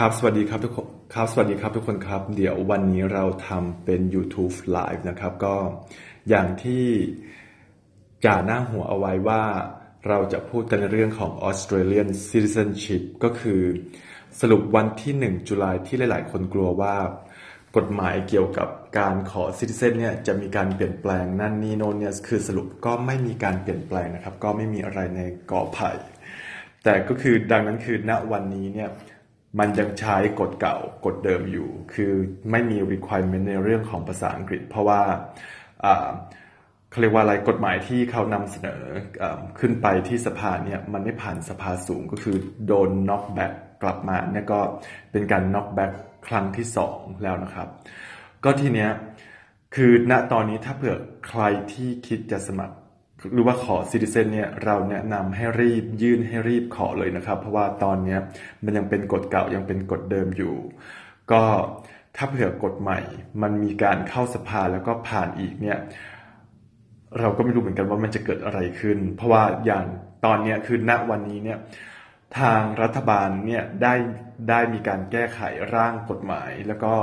ครับสวัสดีครับทุกคนครับสวัสดีครับทุกคนครับเดี๋ยววันนี้เราทำเป็น YouTube Live นะครับก็อย่างที่จ่าหน้าหัวเอาไว้ว่าเราจะพูดกันเรื่องของ Australian Citizenship ก็คือสรุปวันที่1ตุลาคมที่หลายๆคนกลัวว่ากฎหมายเกี่ยวกับการขอ Citizen เนี่ยจะมีการเปลี่ยนแปลงนั่นนี่โน่นเนี่ยคือสรุปก็ไม่มีการเปลี่ยนแปลงนะครับก็ไม่มีอะไรในกอไผ่แต่ก็คือดังนั้นคือณวันนี้เนี่ยมันยังใช้กฎเก่ากฎเดิมอยู่คือไม่มี requirement ในเรื่องของภาษาอังกฤษเพราะว่าเขาเรียกว่าอะไรกฎหมายที่เขานำเสนอขึ้นไปที่สภาเนี่ยมันไม่ผ่านสภาสูงก็คือโดน knock back กลับมาเนี่ยก็เป็นการ knock back ครั้งที่2แล้วนะครับก็ทีเนี้ยคือณตอนนี้ถ้าเผื่อใครที่คิดจะสมัครหรือว่าขอ Citizen เนี่ยเราแนะนำให้รีบยื่นให้รีบขอเลยนะครับเพราะว่าตอนนี้มันยังเป็นกฎเก่ายังเป็นกฎเดิมอยู่ก็ถ้าเผื่อกฎใหม่มันมีการเข้าสภาแล้วก็ผ่านอีกเนี่ยเราก็ไม่รู้เหมือนกันว่ามันจะเกิดอะไรขึ้นเพราะว่าอย่างตอนนี้คือณวันนี้เนี่ยทางรัฐบาลเนี่ยได้มีการแก้ไขร่างกฎหมายแล้วก็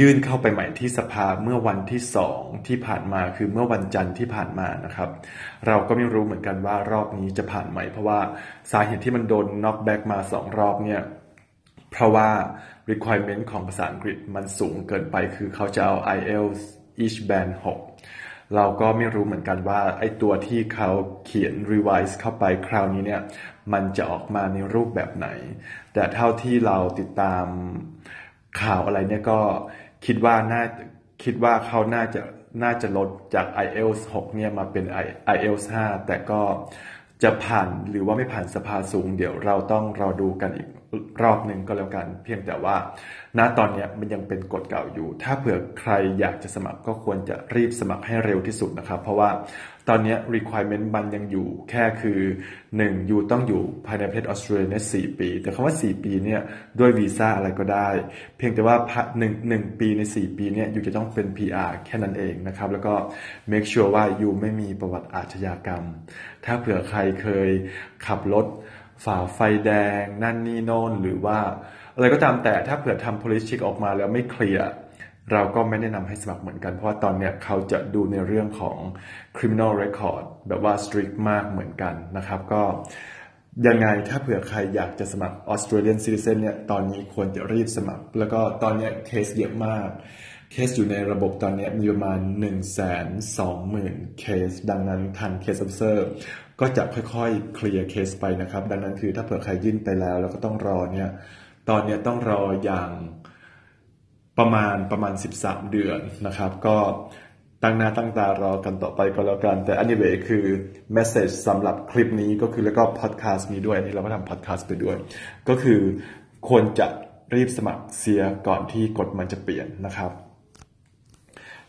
ยื่นเข้าไปใหม่ที่สภาเมื่อวันที่2ที่ผ่านมาคือเมื่อวันจันทร์ที่ผ่านมานะครับเราก็ไม่รู้เหมือนกันว่ารอบนี้จะผ่านไหมเพราะว่าสาเหตุที่มันโดน knock back มา2รอบเนี่ยเพราะว่า requirement ของภาษาอังกฤษมันสูงเกินไปคือเขาจะเอา IELTS each band 6เราก็ไม่รู้เหมือนกันว่าไอ้ตัวที่เขาเขียน revise เข้าไปคราวนี้เนี่ยมันจะออกมาในรูปแบบไหนแต่เท่าที่เราติดตามข่าวอะไรเนี่ยก็คิดว่าเขาน่าจะลดจาก IELTS 6เนี่ยมาเป็น IELTS 5แต่ก็จะผ่านหรือว่าไม่ผ่านสภาสูงเดี๋ยวเราต้องรอดูกันอีกรอบหนึ่งก็แล้วกันเพียงแต่ว่าณตอนนี้มันยังเป็นกฎเก่าอยู่ถ้าเผื่อใครอยากจะสมัครก็ควรจะรีบสมัครให้เร็วที่สุดนะครับเพราะว่าตอนนี้ requirement มันยังอยู่แค่คือ1อยู่ต้องอยู่ภายในประเทศออสเตรเลียเนี่ย4ปีแต่คำว่า4ปีเนี่ยด้วยวีซ่าอะไรก็ได้เพียงแต่ว่า1ปีใน4ปีเนี่ยอยู่จะต้องเป็น PR แค่นั้นเองนะครับแล้วก็ make sure ว่าอยู่ไม่มีประวัติอาชญากรรมถ้าเผื่อใครเคยขับรถฝ่าไฟแดงนั่นนี่โน่นหรือว่าอะไรก็ตามแต่ถ้าเผื่อทำ police check ออกมาแล้วไม่เคลียร์เราก็ไม่แนะนำให้สมัครเหมือนกันเพราะว่าตอนเนี้ยเขาจะดูในเรื่องของ criminal record แบบว่า strict มากเหมือนกันนะครับก็ยังไงถ้าเผื่อใครอยากจะสมัคร Australian Citizen เนี่ยตอนนี้ควรจะรีบสมัครแล้วก็ตอนเนี้ยเคสเยอะมากเคสอยู่ในระบบตอนนี้มีประมาณ 120,000 เคสดังนั้นทาง Case Officer ก็จะค่อยๆเคลียร์เคสไปนะครับดังนั้นคือถ้าเผื่อใครยื่นไปแล้วแล้วก็ต้องรอเนี่ยตอนนี้ต้องรออย่างประมาณ13 เดือนนะครับก็ตั้งหน้าตั้งตารอกันต่อไปก็แล้วกันแต่ anyway คือเมสเสจสำหรับคลิปนี้ก็คือแล้วก็พอดคาสต์นี้ด้วยนี่เราก็ทำพอดคาสต์ไปด้วยก็คือควรจะรีบสมัครเสียก่อนที่กฎมันจะเปลี่ยนนะครับ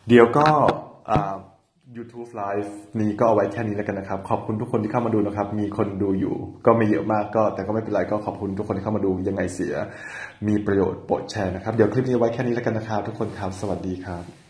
เดี๋ยวก็YouTube Live นี้ก็เอาไว้แค่นี้แล้วกันนะครับขอบคุณทุกคนที่เข้ามาดูนะครับมีคนดูอยู่ก็ไม่เยอะมากก็แต่ก็ไม่เป็นไรก็ขอบคุณทุกคนที่เข้ามาดูยังไงเสียมีประโยชน์โปรดแชร์นะครับเดี๋ยวคลิปนี้ไว้แค่นี้แล้วกันนะครับทุกคนครับสวัสดีครับ